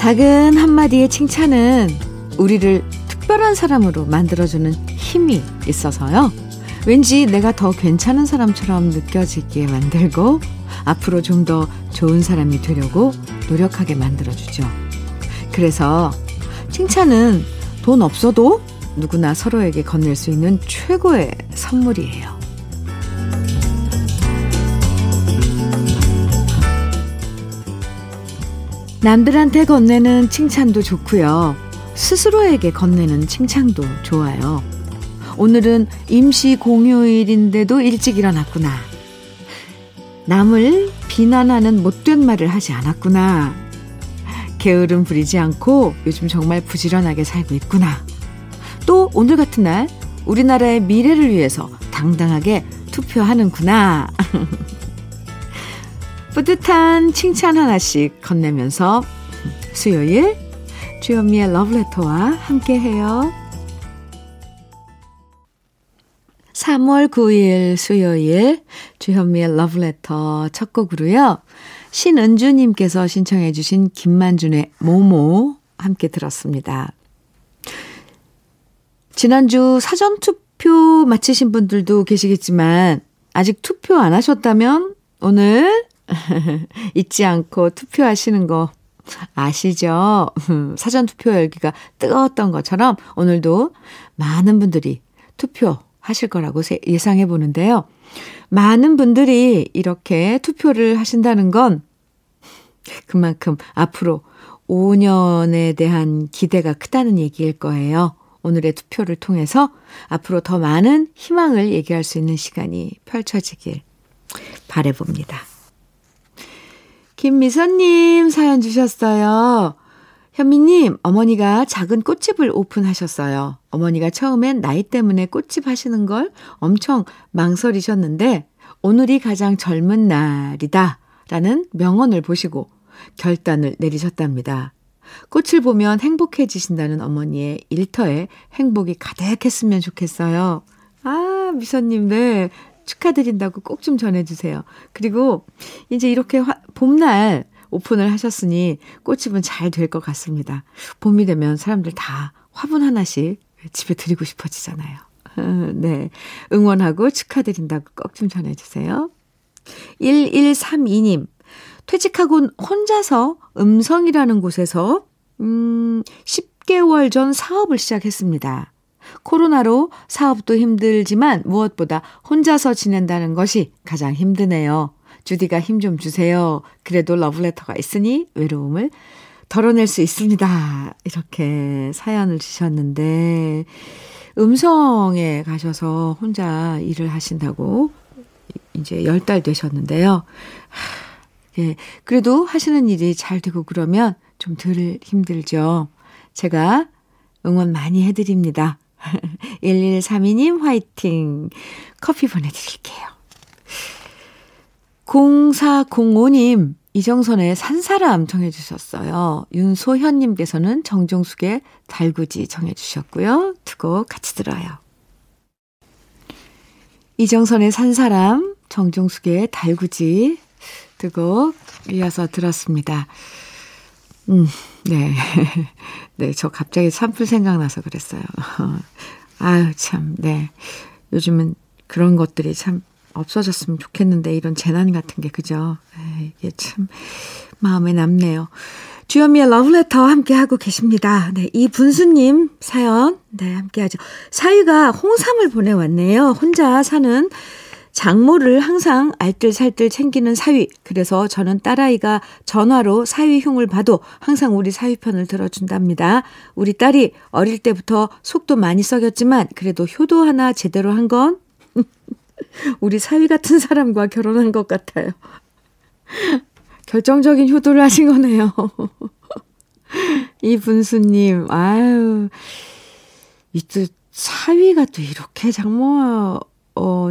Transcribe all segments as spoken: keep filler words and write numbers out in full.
작은 한마디의 칭찬은 우리를 특별한 사람으로 만들어주는 힘이 있어서요. 왠지 내가 더 괜찮은 사람처럼 느껴지게 만들고 앞으로 좀 더 좋은 사람이 되려고 노력하게 만들어주죠. 그래서 칭찬은 돈 없어도 누구나 서로에게 건넬 수 있는 최고의 선물이에요. 남들한테 건네는 칭찬도 좋고요. 스스로에게 건네는 칭찬도 좋아요. 오늘은 임시 공휴일인데도 일찍 일어났구나. 남을 비난하는 못된 말을 하지 않았구나. 게으름 부리지 않고 요즘 정말 부지런하게 살고 있구나. 또 오늘 같은 날 우리나라의 미래를 위해서 당당하게 투표하는구나. 뿌듯한 칭찬 하나씩 건네면서 수요일 주현미의 러브레터와 함께해요. 삼월 구일 수요일 주현미의 러브레터 첫 곡으로요. 신은주님께서 신청해 주신 김만준의 모모 함께 들었습니다. 지난주 사전투표 마치신 분들도 계시겠지만 아직 투표 안 하셨다면 오늘 잊지 않고 투표하시는 거 아시죠? 사전투표 열기가 뜨거웠던 것처럼 오늘도 많은 분들이 투표하실 거라고 예상해 보는데요. 많은 분들이 이렇게 투표를 하신다는 건 그만큼 앞으로 오 년에 대한 기대가 크다는 얘기일 거예요. 오늘의 투표를 통해서 앞으로 더 많은 희망을 얘기할 수 있는 시간이 펼쳐지길 바라봅니다. 김미선님 사연 주셨어요. 현미님, 어머니가 작은 꽃집을 오픈하셨어요. 어머니가 처음엔 나이 때문에 꽃집 하시는 걸 엄청 망설이셨는데 오늘이 가장 젊은 날이다 라는 명언을 보시고 결단을 내리셨답니다. 꽃을 보면 행복해지신다는 어머니의 일터에 행복이 가득했으면 좋겠어요. 아, 미선님, 네. 축하드린다고 꼭 좀 전해주세요. 그리고 이제 이렇게 화, 봄날 오픈을 하셨으니 꽃집은 잘 될 것 같습니다. 봄이 되면 사람들 다 화분 하나씩 집에 드리고 싶어지잖아요. 네, 응원하고 축하드린다고 꼭 좀 전해주세요. 일일삼이님, 퇴직하고 혼자서 음성이라는 곳에서 음, 십 개월 전 사업을 시작했습니다. 코로나로 사업도 힘들지만 무엇보다 혼자서 지낸다는 것이 가장 힘드네요. 주디가 힘 좀 주세요. 그래도 러브레터가 있으니 외로움을 덜어낼 수 있습니다. 이렇게 사연을 주셨는데 음성에 가셔서 혼자 일을 하신다고 이제 열 달 되셨는데요. 예, 그래도 하시는 일이 잘 되고 그러면 좀 덜 힘들죠. 제가 응원 많이 해드립니다. 일일삼이님 화이팅. 커피 보내드릴게요. 공사공오님 이정선의 산사람 정해주셨어요. 윤소현님께서는 정종숙의 달구지 정해주셨고요. 두 곡 같이 들어요. 이정선의 산사람, 정종숙의 달구지 두 곡 이어서 들었습니다. 음, 네. 네, 저 갑자기 산불 생각나서 그랬어요. 아유, 참, 네. 요즘은 그런 것들이 참 없어졌으면 좋겠는데, 이런 재난 같은 게, 그죠? 에이, 이게 참 마음에 남네요. 주현미의 러브레터 함께하고 계십니다. 네, 이분수님 사연, 네, 함께하죠. 사위가 홍삼을 보내왔네요. 혼자 사는 장모를 항상 알뜰살뜰 챙기는 사위. 그래서 저는 딸아이가 전화로 사위 흉을 봐도 항상 우리 사위 편을 들어준답니다. 우리 딸이 어릴 때부터 속도 많이 썩였지만 그래도 효도 하나 제대로 한 건 우리 사위 같은 사람과 결혼한 것 같아요. 결정적인 효도를 하신 거네요. 이분수님, 아유, 이 또 사위가 또 이렇게 장모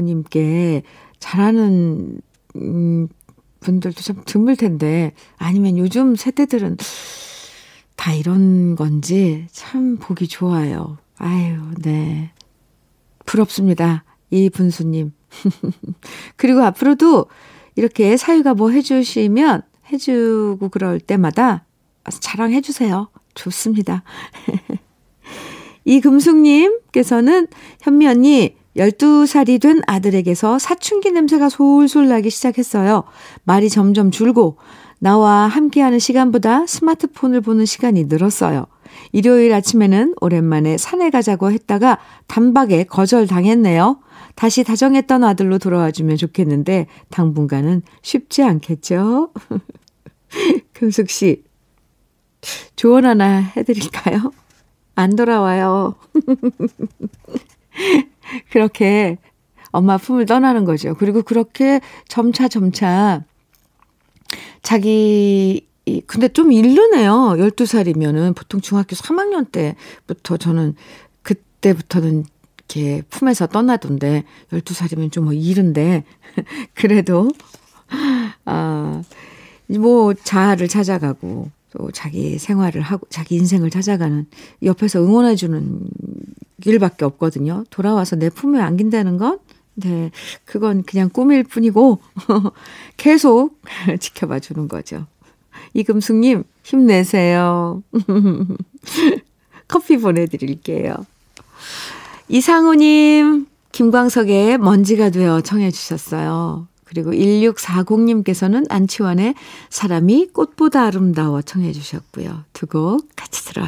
님께 잘하는 음, 분들도 참 드물 텐데 아니면 요즘 세대들은 다 이런 건지 참 보기 좋아요. 아유, 네, 부럽습니다, 이 분수님. 그리고 앞으로도 이렇게 사위가 뭐 해주시면 해주고 그럴 때마다 자랑해 주세요. 좋습니다. 이금숙님께서는 현미 언니 열두 살이 된 아들에게서 사춘기 냄새가 솔솔 나기 시작했어요. 말이 점점 줄고 나와 함께하는 시간보다 스마트폰을 보는 시간이 늘었어요. 일요일 아침에는 오랜만에 산에 가자고 했다가 단박에 거절당했네요. 다시 다정했던 아들로 돌아와주면 좋겠는데 당분간은 쉽지 않겠죠? 금숙 씨, 조언 하나 해드릴까요? 안 돌아와요. 그렇게 엄마 품을 떠나는 거죠. 그리고 그렇게 점차 점차 자기, 근데 좀 이르네요. 열두 살이면은 보통 중학교 삼 학년 때부터 저는 그때부터는 이렇게 품에서 떠나던데 열두 살이면 좀 뭐 이른데 그래도 아, 뭐 자아를 찾아가고 또 자기 생활을 하고 자기 인생을 찾아가는 옆에서 응원해주는 일밖에 없거든요. 돌아와서 내 품에 안긴다는 건 네, 그건 그냥 꿈일 뿐이고 계속 지켜봐주는 거죠. 이금숙님 힘내세요. 커피 보내드릴게요. 이상우님 김광석의 먼지가 되어 청해 주셨어요. 그리고 일육사공님께서는 안치환의 사람이 꽃보다 아름다워 청해 주셨고요. 두 곡 같이 들어요.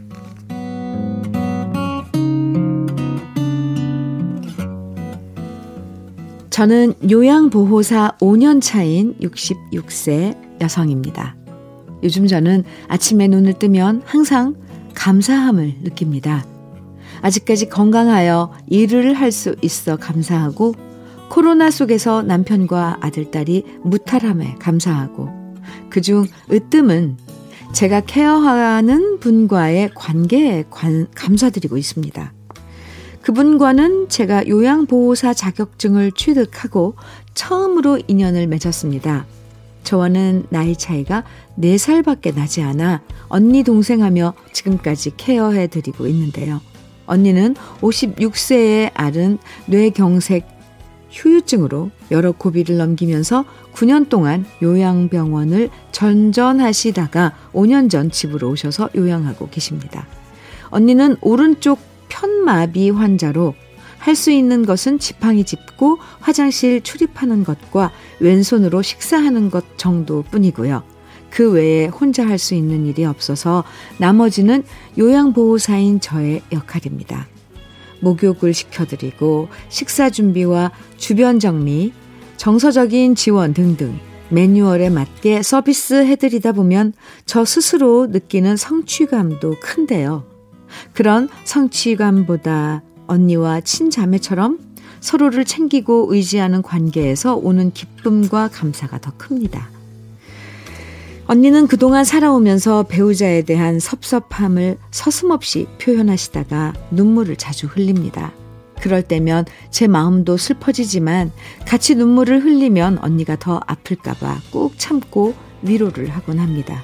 저는 요양보호사 오 년 차인 육십육 세 여성입니다. 요즘 저는 아침에 눈을 뜨면 항상 감사함을 느낍니다. 아직까지 건강하여 일을 할 수 있어 감사하고, 코로나 속에서 남편과 아들딸이 무탈함에 감사하고, 그중 으뜸은 제가 케어하는 분과의 관계에 관, 감사드리고 있습니다. 그분과는 제가 요양보호사 자격증을 취득하고 처음으로 인연을 맺었습니다. 저와는 나이 차이가 네 살밖에 나지 않아 언니 동생하며 지금까지 케어해드리고 있는데요. 언니는 오십육 세의 아른 뇌경색 후유증으로 여러 고비를 넘기면서 구 년 동안 요양병원을 전전하시다가 오 년 전 집으로 오셔서 요양하고 계십니다. 언니는 오른쪽 편마비 환자로 할 수 있는 것은 지팡이 짚고 화장실 출입하는 것과 왼손으로 식사하는 것 정도뿐이고요. 그 외에 혼자 할 수 있는 일이 없어서 나머지는 요양보호사인 저의 역할입니다. 목욕을 시켜드리고 식사 준비와 주변 정리, 정서적인 지원 등등 매뉴얼에 맞게 서비스해드리다 보면 저 스스로 느끼는 성취감도 큰데요. 그런 성취감보다 언니와 친자매처럼 서로를 챙기고 의지하는 관계에서 오는 기쁨과 감사가 더 큽니다. 언니는 그동안 살아오면서 배우자에 대한 섭섭함을 서슴없이 표현하시다가 눈물을 자주 흘립니다. 그럴 때면 제 마음도 슬퍼지지만 같이 눈물을 흘리면 언니가 더 아플까봐 꾹 참고 위로를 하곤 합니다.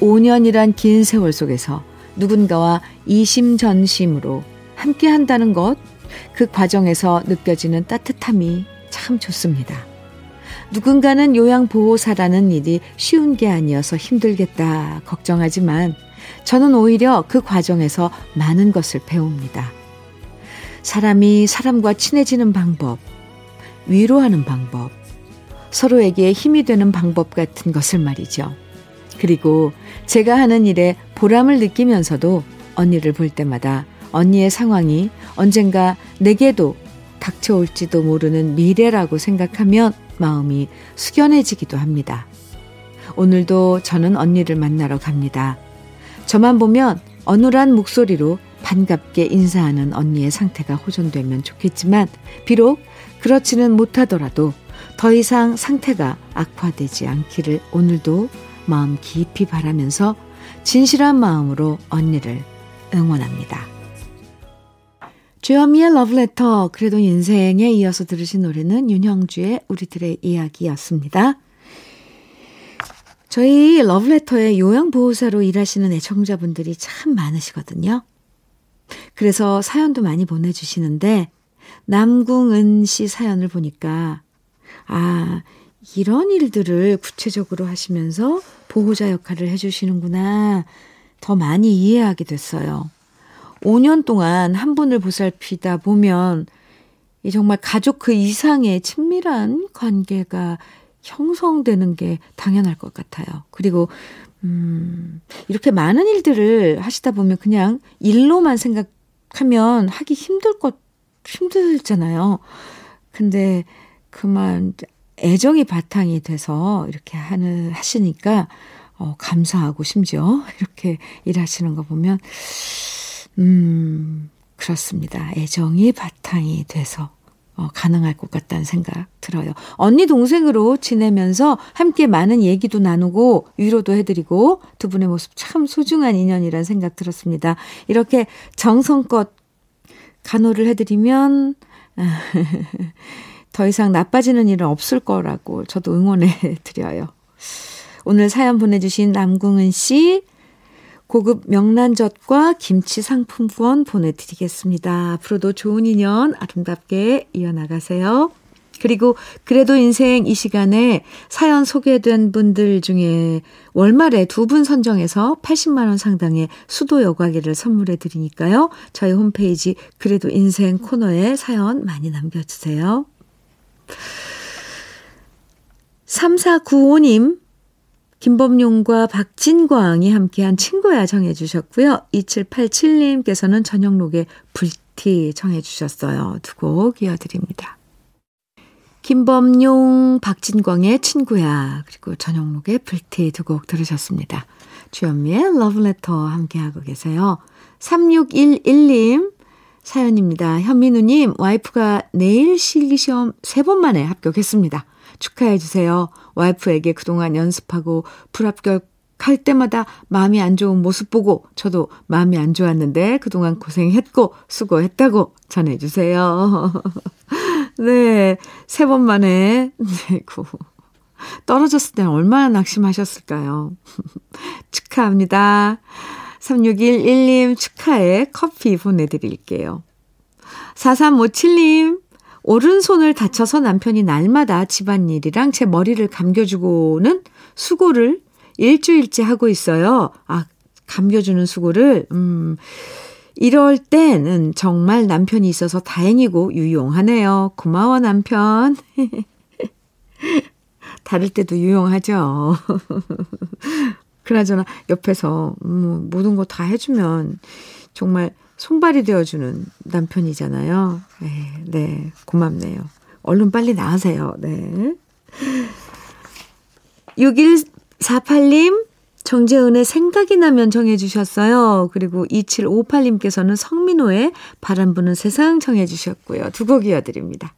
오 년이란 긴 세월 속에서 누군가와 이심전심으로 함께한다는 것, 그 과정에서 느껴지는 따뜻함이 참 좋습니다. 누군가는 요양보호사라는 일이 쉬운 게 아니어서 힘들겠다 걱정하지만 저는 오히려 그 과정에서 많은 것을 배웁니다. 사람이 사람과 친해지는 방법, 위로하는 방법, 서로에게 힘이 되는 방법 같은 것을 말이죠. 그리고 제가 하는 일에 보람을 느끼면서도 언니를 볼 때마다 언니의 상황이 언젠가 내게도 닥쳐올지도 모르는 미래라고 생각하면 마음이 숙연해지기도 합니다. 오늘도 저는 언니를 만나러 갑니다. 저만 보면 어눌한 목소리로 반갑게 인사하는 언니의 상태가 호전되면 좋겠지만 비록 그렇지는 못하더라도 더 이상 상태가 악화되지 않기를 오늘도 마음 깊이 바라면서 진실한 마음으로 언니를 응원합니다. 주현미의 러브레터, 그래도 인생에 이어서 들으신 노래는 윤형주의 우리들의 이야기였습니다. 저희 러브레터의 요양보호사로 일하시는 애청자분들이 참 많으시거든요. 그래서 사연도 많이 보내주시는데 남궁은 씨 사연을 보니까 아, 이런 일들을 구체적으로 하시면서 보호자 역할을 해주시는구나 더 많이 이해하게 됐어요. 오 년 동안 한 분을 보살피다 보면 정말 가족 그 이상의 친밀한 관계가 형성되는 게 당연할 것 같아요. 그리고 음, 이렇게 많은 일들을 하시다 보면 그냥 일로만 생각하면 하기 힘들 것 힘들잖아요. 근데 그만 애정이 바탕이 돼서 이렇게 하는 하시니까 어, 감사하고 심지어 이렇게 일하시는 거 보면 음, 그렇습니다. 애정이 바탕이 돼서 어, 가능할 것 같다는 생각 들어요. 언니 동생으로 지내면서 함께 많은 얘기도 나누고 위로도 해드리고 두 분의 모습 참 소중한 인연이라는 생각 들었습니다. 이렇게 정성껏 간호를 해드리면 더 이상 나빠지는 일은 없을 거라고 저도 응원해 드려요. 오늘 사연 보내주신 남궁은 씨, 고급 명란젓과 김치 상품권 보내드리겠습니다. 앞으로도 좋은 인연 아름답게 이어나가세요. 그리고 그래도 인생 이 시간에 사연 소개된 분들 중에 월말에 두 분 선정해서 팔십만 원 상당의 수도 여과기를 선물해 드리니까요. 저희 홈페이지 그래도 인생 코너에 사연 많이 남겨주세요. 삼사구오 님, 김범용과 박진광이 함께한 친구야 정해 주셨고요. 이칠팔칠 님께서는 저녁록에 불티 정해 주셨어요. 두 곡 이어드립니다. 김범용, 박진광의 친구야, 그리고 전영록의 불티 두 곡 들으셨습니다. 주현미의 러브레터 함께하고 계세요. 삼육일일 님 사연입니다. 현민우님, 와이프가 내일 실기시험 세 번 만에 합격했습니다. 축하해 주세요. 와이프에게 그동안 연습하고 불합격할 때마다 마음이 안 좋은 모습 보고 저도 마음이 안 좋았는데 그동안 고생했고 수고했다고 전해주세요. 네, 세 번 만에, 아이고, 떨어졌을 때는 얼마나 낙심하셨을까요? 축하합니다. 삼육일일 님 축하해 커피 보내드릴게요. 사삼오칠 님, 오른손을 다쳐서 남편이 날마다 집안일이랑 제 머리를 감겨주고는 수고를 일주일째 하고 있어요. 아, 감겨주는 수고를, 음... 이럴 때는 정말 남편이 있어서 다행이고 유용하네요. 고마워, 남편. 다를 때도 유용하죠. 그나저나 옆에서 모든 거 다 해주면 정말 손발이 되어주는 남편이잖아요. 네, 네, 고맙네요. 얼른 빨리 나으세요. 네. 육일사팔 님, 정재은의 생각이 나면 정해 주셨어요. 그리고 이칠오팔 님께서는 성민호의 바람 부는 세상 정해 주셨고요. 두 곡 이어드립니다.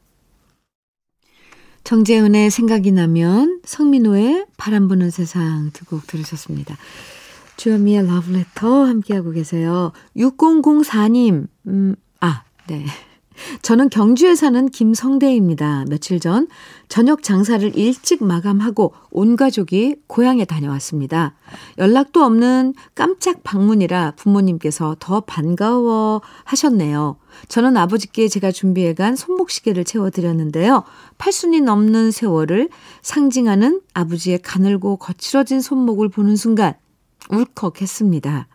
정재은의 생각이 나면, 성민호의 바람 부는 세상 두 곡 들으셨습니다. 주현미의 러브레터 함께하고 계세요. 육공공사 님, 음, 아, 네. 저는 경주에 사는 김성대입니다. 며칠 전 저녁 장사를 일찍 마감하고 온 가족이 고향에 다녀왔습니다. 연락도 없는 깜짝 방문이라 부모님께서 더 반가워 하셨네요. 저는 아버지께 제가 준비해간 손목시계를 채워드렸는데요. 팔순이 넘는 세월을 상징하는 아버지의 가늘고 거칠어진 손목을 보는 순간 울컥했습니다.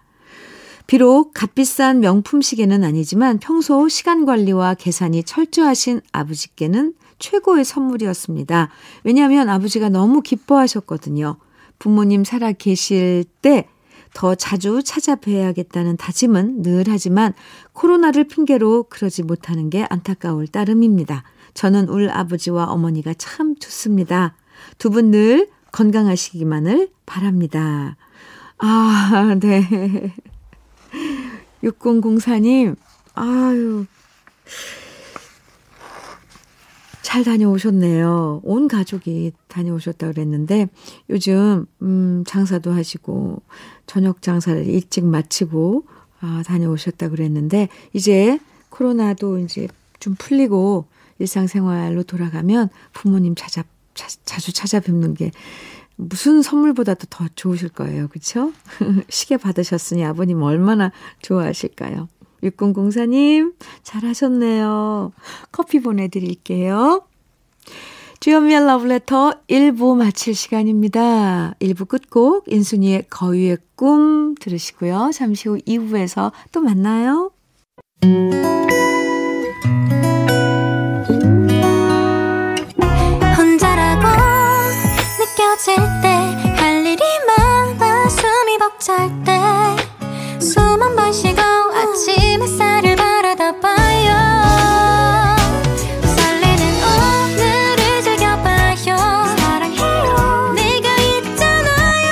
비록 값비싼 명품 시계는 아니지만 평소 시간 관리와 계산이 철저하신 아버지께는 최고의 선물이었습니다. 왜냐하면 아버지가 너무 기뻐하셨거든요. 부모님 살아 계실 때 더 자주 찾아뵈야겠다는 다짐은 늘 하지만 코로나를 핑계로 그러지 못하는 게 안타까울 따름입니다. 저는 울 아버지와 어머니가 참 좋습니다. 두 분 늘 건강하시기만을 바랍니다. 아, 네. 육공공사 님, 아유, 잘 다녀오셨네요. 온 가족이 다녀오셨다고 그랬는데 요즘 음, 장사도 하시고 저녁 장사를 일찍 마치고 아, 다녀오셨다고 그랬는데 이제 코로나도 이제 좀 풀리고 일상생활로 돌아가면 부모님 찾아, 자, 자주 찾아뵙는 게 무슨 선물보다도 더 좋으실 거예요. 그렇죠? 시계 받으셨으니 아버님 얼마나 좋아하실까요? 육공공사 님 잘하셨네요. 커피 보내드릴게요. 주현미의 러브레터 일 부 마칠 시간입니다. 일 부 끝곡 인순이의 거위의 꿈 들으시고요. 잠시 후 이 부에서 또 만나요. 혼자라고 느껴질 때 할 일이 많아 숨이 벅찰 때 숨 한 번 쉬고 아침 햇살을 바라다 봐요. 설레는 오늘을 즐겨봐요. 사랑해요. 내가 있잖아요.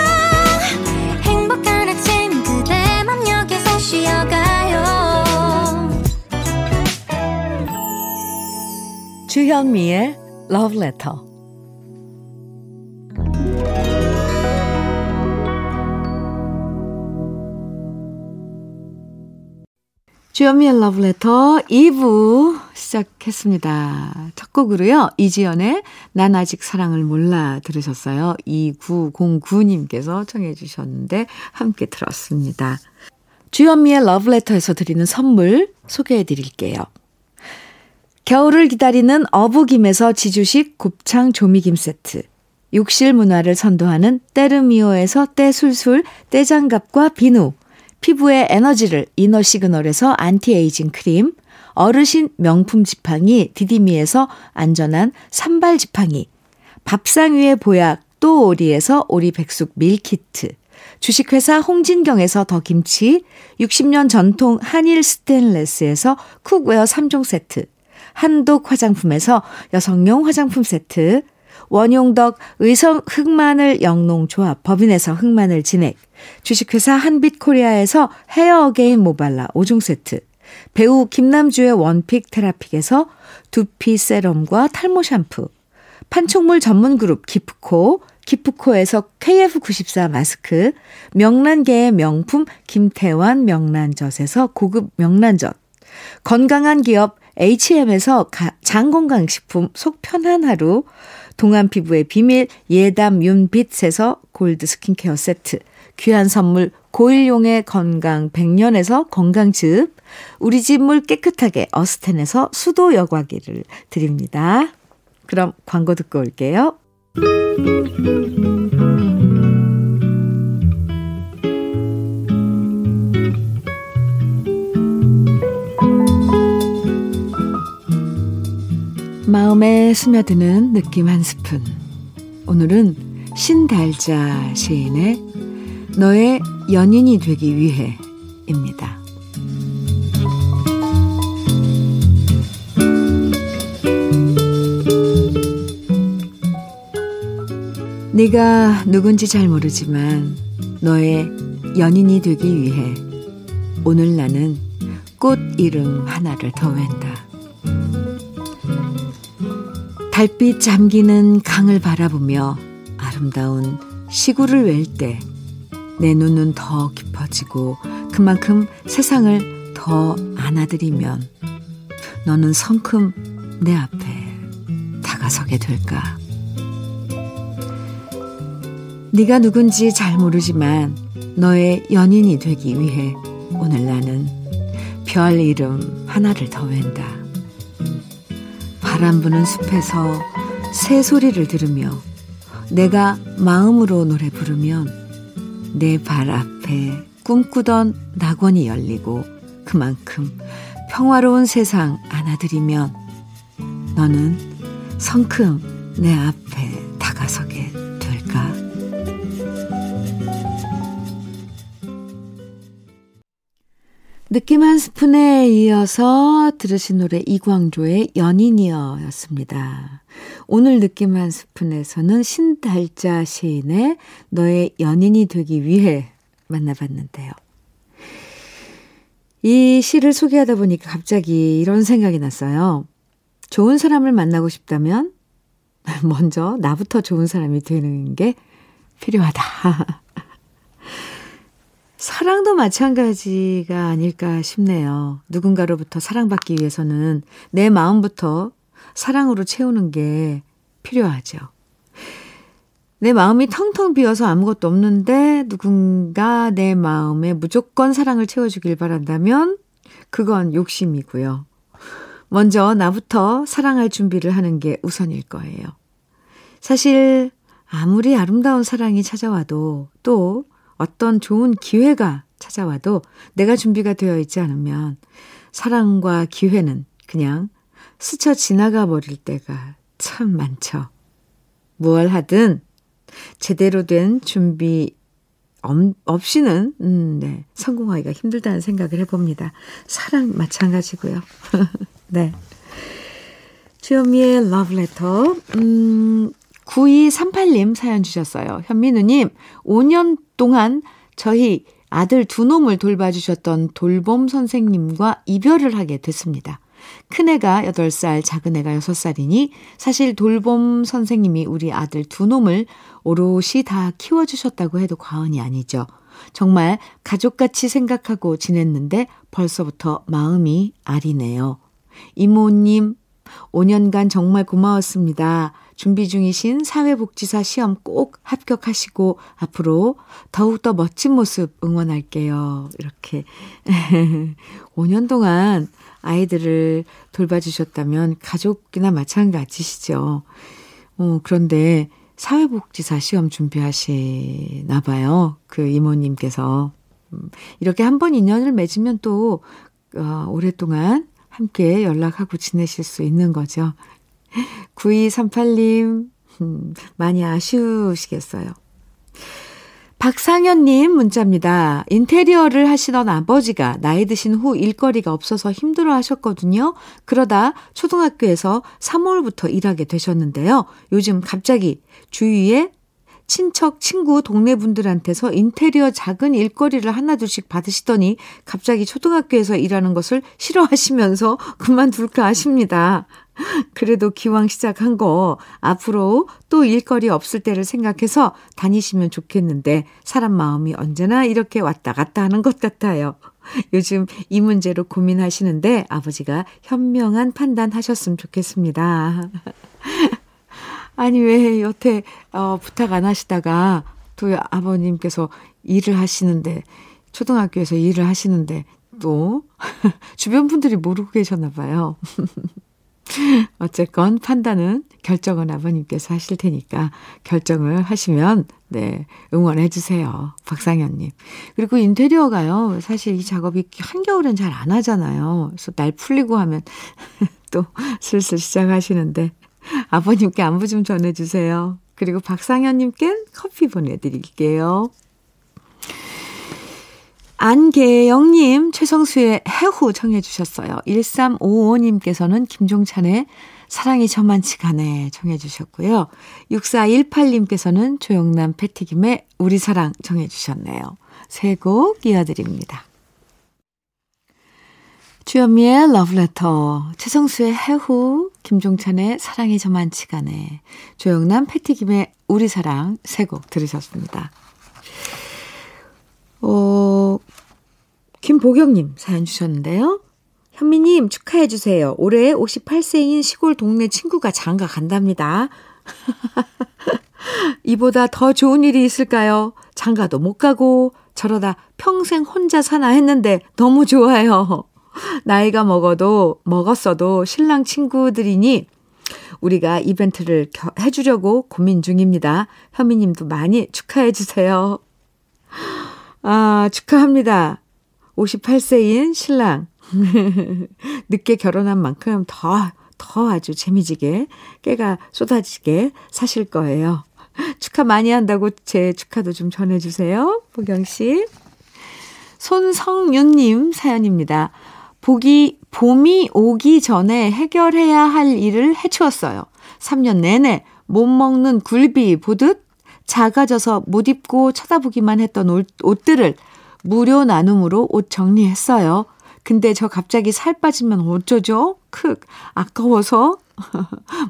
행복한 아침 그대 맘 여기서 쉬어가요. 주현미의 Love Letter. 주현미의 러브레터 이 부 시작했습니다. 첫 곡으로요. 이지연의 난 아직 사랑을 몰라 들으셨어요. 이구공구 님께서 청해 주셨는데 함께 들었습니다. 주현미의 러브레터에서 드리는 선물 소개해 드릴게요. 겨울을 기다리는 어부김에서 지주식 곱창 조미김 세트, 욕실 문화를 선도하는 때르미오에서 때술술 때장갑과 비누, 피부의 에너지를 이너 시그널에서 안티에이징 크림, 어르신 명품 지팡이 디디미에서 안전한 산발 지팡이, 밥상 위의 보약 또 오리에서 오리 백숙 밀키트, 주식회사 홍진경에서 더 김치, 육십 년 전통 한일 스테인레스에서 쿡웨어 삼 종 세트, 한독 화장품에서 여성용 화장품 세트, 원용덕 의성 흑마늘 영농조합 법인에서 흑마늘 진액, 주식회사 한빛코리아에서 헤어어게인 모발라 오 종 세트, 배우 김남주의 원픽 테라픽에서 두피 세럼과 탈모 샴푸, 판촉물 전문그룹 기프코, 기프코에서 케이에프 구십사 마스크, 명란계의 명품 김태환 명란젓에서 고급 명란젓, 건강한 기업 에이치엠에서 장건강식품 속 편한 하루, 동안 피부의 비밀 예담 윤빛에서 골드 스킨케어 세트, 귀한 선물 고일용의 건강 백 년에서 건강즙, 우리 집 물 깨끗하게 어스텐에서 수도 여과기를 드립니다. 그럼 광고 듣고 올게요. 마음에 스며드는 느낌 한 스푼. 오늘은 신달자 시인의 너의 연인이 되기 위해입니다. 네가 누군지 잘 모르지만 너의 연인이 되기 위해 오늘 나는 꽃 이름 하나를 더한다. 달빛 잠기는 강을 바라보며 아름다운 시구를 웰 때 내 눈은 더 깊어지고 그만큼 세상을 더 안아들이면 너는 성큼 내 앞에 다가서게 될까. 네가 누군지 잘 모르지만 너의 연인이 되기 위해 오늘 나는 별 이름 하나를 더 웬다. 바람 부는 숲에서 새 소리를 들으며 내가 마음으로 노래 부르면 내 발 앞에 꿈꾸던 낙원이 열리고 그만큼 평화로운 세상 안아드리면 너는 성큼 내 앞에 다가서게 될까. 느낌 한 스푼에 이어서 들으신 노래 이광조의 연인이여였습니다. 오늘 느낌 한 스푼에서는 신달자 시인의 너의 연인이 되기 위해 만나봤는데요. 이 시를 소개하다 보니까 갑자기 이런 생각이 났어요. 좋은 사람을 만나고 싶다면 먼저 나부터 좋은 사람이 되는 게 필요하다. 사랑도 마찬가지가 아닐까 싶네요. 누군가로부터 사랑받기 위해서는 내 마음부터 사랑으로 채우는 게 필요하죠. 내 마음이 텅텅 비어서 아무것도 없는데 누군가 내 마음에 무조건 사랑을 채워주길 바란다면 그건 욕심이고요. 먼저 나부터 사랑할 준비를 하는 게 우선일 거예요. 사실 아무리 아름다운 사랑이 찾아와도 또 어떤 좋은 기회가 찾아와도 내가 준비가 되어 있지 않으면 사랑과 기회는 그냥 스쳐 지나가 버릴 때가 참 많죠. 무얼 하든 제대로 된 준비 없이는 음, 네, 성공하기가 힘들다는 생각을 해봅니다. 사랑 마찬가지고요. 네, 주현미의 Love Letter. 음, 구이삼팔 님 사연 주셨어요. 현미누님, 오 년 동안 저희 아들 두 놈을 돌봐주셨던 돌봄 선생님과 이별을 하게 됐습니다. 큰애가 여덟 살, 작은애가 여섯 살이니 사실 돌봄 선생님이 우리 아들 두 놈을 오롯이 다 키워주셨다고 해도 과언이 아니죠. 정말 가족같이 생각하고 지냈는데 벌써부터 마음이 아리네요. 이모님, 오 년간 정말 고마웠습니다. 준비 중이신 사회복지사 시험 꼭 합격하시고 앞으로 더욱더 멋진 모습 응원할게요. 이렇게 오 년 동안 아이들을 돌봐주셨다면 가족이나 마찬가지시죠. 어, 그런데 사회복지사 시험 준비하시나 봐요. 그 이모님께서. 이렇게 한 번 인연을 맺으면 또 어, 오랫동안 함께 연락하고 지내실 수 있는 거죠. 구이삼팔 님 많이 아쉬우시겠어요. 박상현님 문자입니다. 인테리어를 하시던 아버지가 나이 드신 후 일거리가 없어서 힘들어하셨거든요. 그러다 초등학교에서 삼월부터 일하게 되셨는데요. 요즘 갑자기 주위에 친척, 친구, 동네 분들한테서 인테리어 작은 일거리를 하나둘씩 받으시더니 갑자기 초등학교에서 일하는 것을 싫어하시면서 그만둘까 하십니다. 그래도 기왕 시작한 거 앞으로 또 일거리 없을 때를 생각해서 다니시면 좋겠는데 사람 마음이 언제나 이렇게 왔다 갔다 하는 것 같아요. 요즘 이 문제로 고민하시는데 아버지가 현명한 판단하셨으면 좋겠습니다. 아니 왜 여태 어, 부탁 안 하시다가 또 아버님께서 일을 하시는데 초등학교에서 일을 하시는데 또 주변 분들이 모르고 계셨나 봐요. 어쨌건 판단은 결정은 아버님께서 하실 테니까 결정을 하시면 네 응원해 주세요. 박상현님. 그리고 인테리어가요. 사실 이 작업이 한겨울엔 잘 안 하잖아요. 그래서 날 풀리고 하면 또 슬슬 시작하시는데 아버님께 안부 좀 전해주세요. 그리고 박상현님께 커피 보내드릴게요. 안계영님 최성수의 해후 청해 주셨어요. 일삼오오 님께서는 김종찬의 사랑이 저만치가 않네 청해 주셨고요. 육사일팔 님께서는 조영남 패티김의 우리 사랑 청해 주셨네요. 세 곡 이어드립니다. 주현미의 러브레터, 최성수의 해후, 김종찬의 사랑이 저만치가 않네, 조영남 패티김의 우리 사랑 세 곡 들으셨습니다. 어, 김보경님 사연 주셨는데요. 현미님 축하해 주세요. 올해 오십팔 세인 시골 동네 친구가 장가 간답니다. 이보다 더 좋은 일이 있을까요? 장가도 못 가고 저러다 평생 혼자 사나 했는데 너무 좋아요. 나이가 먹어도 먹었어도 신랑 친구들이니 우리가 이벤트를 겨, 해주려고 고민 중입니다. 현미님도 많이 축하해 주세요. 아, 축하합니다. 오십팔 세인 신랑. 늦게 결혼한 만큼 더, 더 아주 재미지게 깨가 쏟아지게 사실 거예요. 축하 많이 한다고 제 축하도 좀 전해주세요. 보경 씨. 손성윤님 사연입니다. 보기, 봄이 오기 전에 해결해야 할 일을 해치웠어요. 삼 년 내내 못 먹는 굴비 보듯 작아져서 못 입고 쳐다보기만 했던 옷, 옷들을 무료 나눔으로 옷 정리했어요. 근데 저 갑자기 살 빠지면 어쩌죠? 크, 아까워서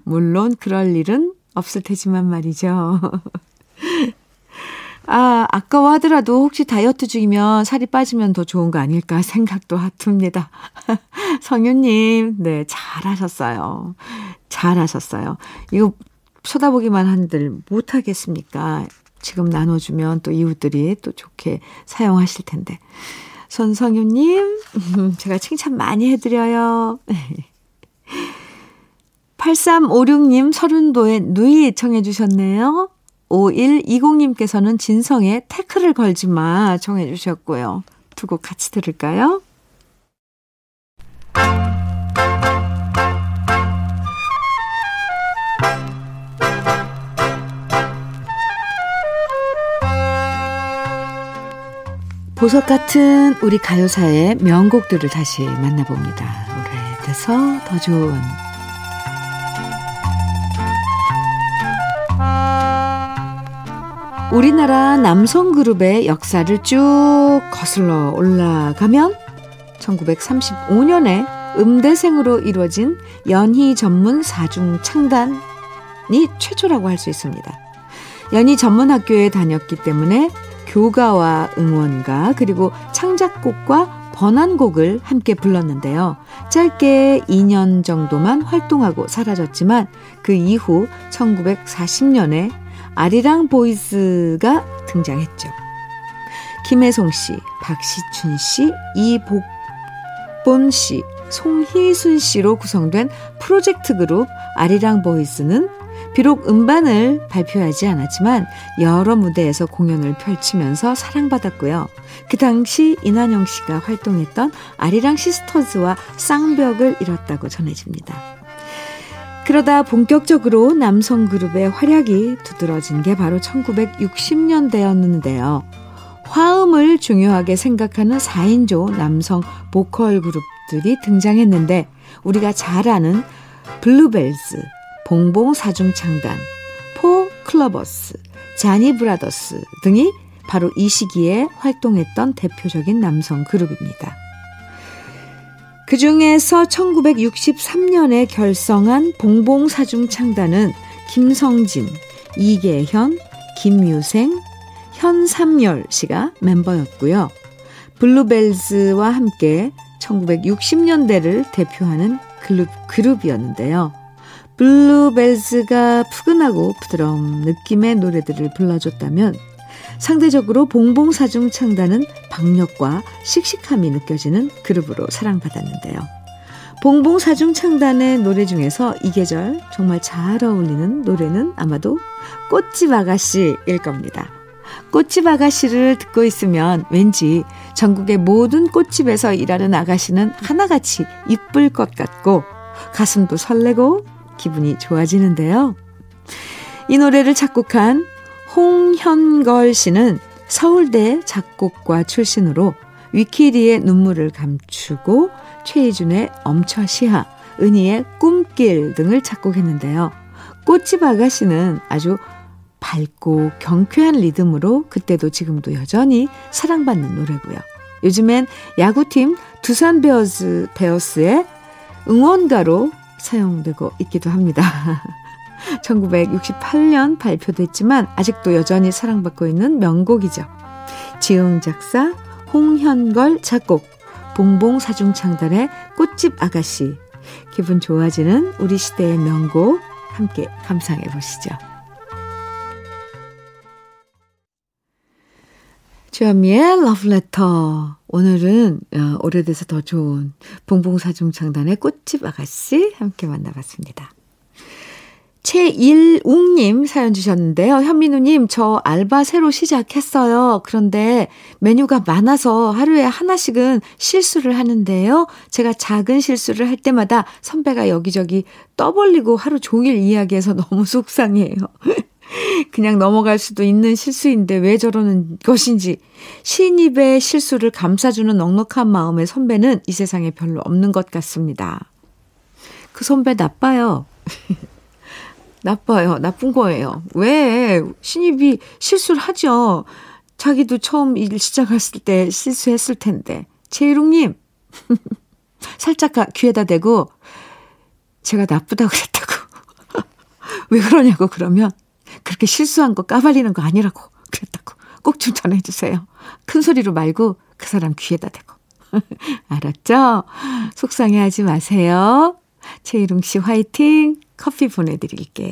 물론 그럴 일은 없을 테지만 말이죠. 아, 아까워하더라도 혹시 다이어트 중이면 살이 빠지면 더 좋은 거 아닐까 생각도 듭니다. 성윤님, 네, 잘하셨어요. 잘하셨어요. 이거 쳐다보기만 한들 못하겠습니까? 지금 나눠주면 또 이웃들이 또 좋게 사용하실 텐데. 손성윤님, 제가 칭찬 많이 해드려요. 팔삼오육 님 서른도에 누이 청해 주셨네요. 오일이공 님께서는 진성의 태클을 걸지 마 청해 주셨고요. 두 곡 같이 들을까요? 보석 같은 우리 가요사의 명곡들을 다시 만나봅니다. 오래돼서 더 좋은. 우리나라 남성 그룹의 역사를 쭉 거슬러 올라가면 천구백삼십오 년에 음대생으로 이루어진 연희 전문 사중 창단이 최초라고 할 수 있습니다. 연희 전문 학교에 다녔기 때문에 교가와 응원가 그리고 창작곡과 번안곡을 함께 불렀는데요. 짧게 이 년 정도만 활동하고 사라졌지만 그 이후 천구백사십 년에 아리랑 보이스가 등장했죠. 김혜송 씨, 박시춘 씨, 이복본 씨, 송희순 씨로 구성된 프로젝트 그룹 아리랑 보이스는 비록 음반을 발표하지 않았지만 여러 무대에서 공연을 펼치면서 사랑받았고요. 그 당시 이난영 씨가 활동했던 아리랑 시스터즈와 쌍벽을 이뤘다고 전해집니다. 그러다 본격적으로 남성 그룹의 활약이 두드러진 게 바로 천구백육십 년대였는데요. 화음을 중요하게 생각하는 사 인조 남성 보컬 그룹들이 등장했는데 우리가 잘 아는 블루벨스, 봉봉사중창단, 포클러버스, 자니브라더스 등이 바로 이 시기에 활동했던 대표적인 남성 그룹입니다. 그 중에서 천구백육십삼 년에 결성한 봉봉사중창단은 김성진, 이계현, 김유생, 현삼열 씨가 멤버였고요. 블루벨즈와 함께 천구백육십 년대를 대표하는 그룹, 그룹이었는데요. 블루벨즈가 푸근하고 부드러운 느낌의 노래들을 불러줬다면 상대적으로 봉봉사중창단은 박력과 씩씩함이 느껴지는 그룹으로 사랑받았는데요. 봉봉사중창단의 노래 중에서 이 계절 정말 잘 어울리는 노래는 아마도 꽃집 아가씨일 겁니다. 꽃집 아가씨를 듣고 있으면 왠지 전국의 모든 꽃집에서 일하는 아가씨는 하나같이 이쁠 것 같고 가슴도 설레고 기분이 좋아지는데요. 이 노래를 작곡한 홍현걸 씨는 서울대 작곡과 출신으로 위키리의 눈물을 감추고 최희준의 엄처시하, 은희의 꿈길 등을 작곡했는데요. 꽃집 아가씨는 아주 밝고 경쾌한 리듬으로 그때도 지금도 여전히 사랑받는 노래고요. 요즘엔 야구팀 두산 베어스, 베어스의 응원가로 사용되고 있기도 합니다. 천구백육십팔 년 발표됐지만 아직도 여전히 사랑받고 있는 명곡이죠. 지웅 작사, 홍현걸 작곡, 봉봉사중창단의 꽃집 아가씨. 기분 좋아지는 우리 시대의 명곡 함께 감상해 보시죠. 주현미의 러브레터. 오늘은 어, 오래돼서 더 좋은 봉봉사중창단의 꽃집 아가씨 함께 만나봤습니다. 최일웅님 사연 주셨는데요. 현민우님, 저 알바 새로 시작했어요. 그런데 메뉴가 많아서 하루에 하나씩은 실수를 하는데요. 제가 작은 실수를 할 때마다 선배가 여기저기 떠벌리고 하루 종일 이야기해서 너무 속상해요. 그냥 넘어갈 수도 있는 실수인데 왜 저러는 것인지 신입의 실수를 감싸주는 넉넉한 마음의 선배는 이 세상에 별로 없는 것 같습니다. 그 선배 나빠요. 나빠요. 나쁜 거예요. 왜 신입이 실수를 하죠. 자기도 처음 일 시작했을 때 실수했을 텐데. 최일웅님 살짝 귀에다 대고 제가 나쁘다고 그랬다고. 왜 그러냐고 그러면 그렇게 실수한 거 까발리는 거 아니라고 그랬다고. 꼭 좀 전해주세요. 큰 소리로 말고 그 사람 귀에다 대고. 알았죠? 속상해하지 마세요. 최희룽 씨 화이팅. 커피 보내드릴게요.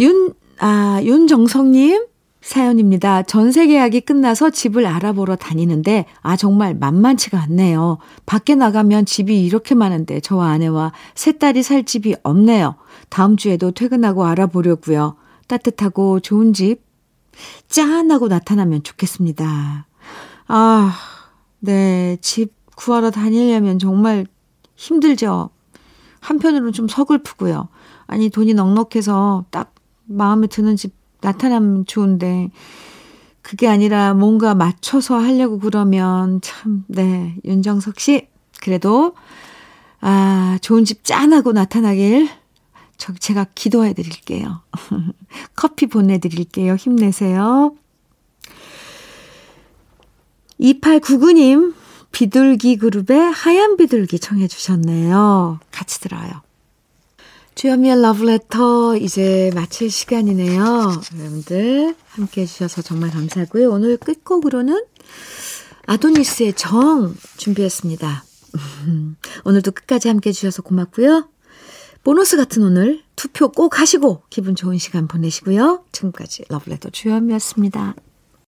윤, 아, 윤정성님 사연입니다. 전세 계약이 끝나서 집을 알아보러 다니는데 아 정말 만만치가 않네요. 밖에 나가면 집이 이렇게 많은데 저와 아내와 세 딸이 살 집이 없네요. 다음 주에도 퇴근하고 알아보려고요. 따뜻하고 좋은 집 짠하고 나타나면 좋겠습니다. 아, 네. 집 구하러 다니려면 정말 힘들죠. 한편으로는 좀 서글프고요. 아니 돈이 넉넉해서 딱 마음에 드는 집 나타나면 좋은데 그게 아니라 뭔가 맞춰서 하려고 그러면 참, 네, 윤정석 씨 그래도 아 좋은 집 짠하고 나타나길 저, 제가 기도해 드릴게요. 커피 보내드릴게요. 힘내세요. 이팔구구 님 비둘기 그룹의 하얀 비둘기 청해 주셨네요. 같이 들어요. 주현미의 러브레터 이제 마칠 시간이네요. 여러분들 함께해 주셔서 정말 감사하고요. 오늘 끝곡으로는 아도니스의 정 준비했습니다. 오늘도 끝까지 함께해 주셔서 고맙고요. 보너스 같은 오늘 투표 꼭 하시고 기분 좋은 시간 보내시고요. 지금까지 러브레터 주현미였습니다.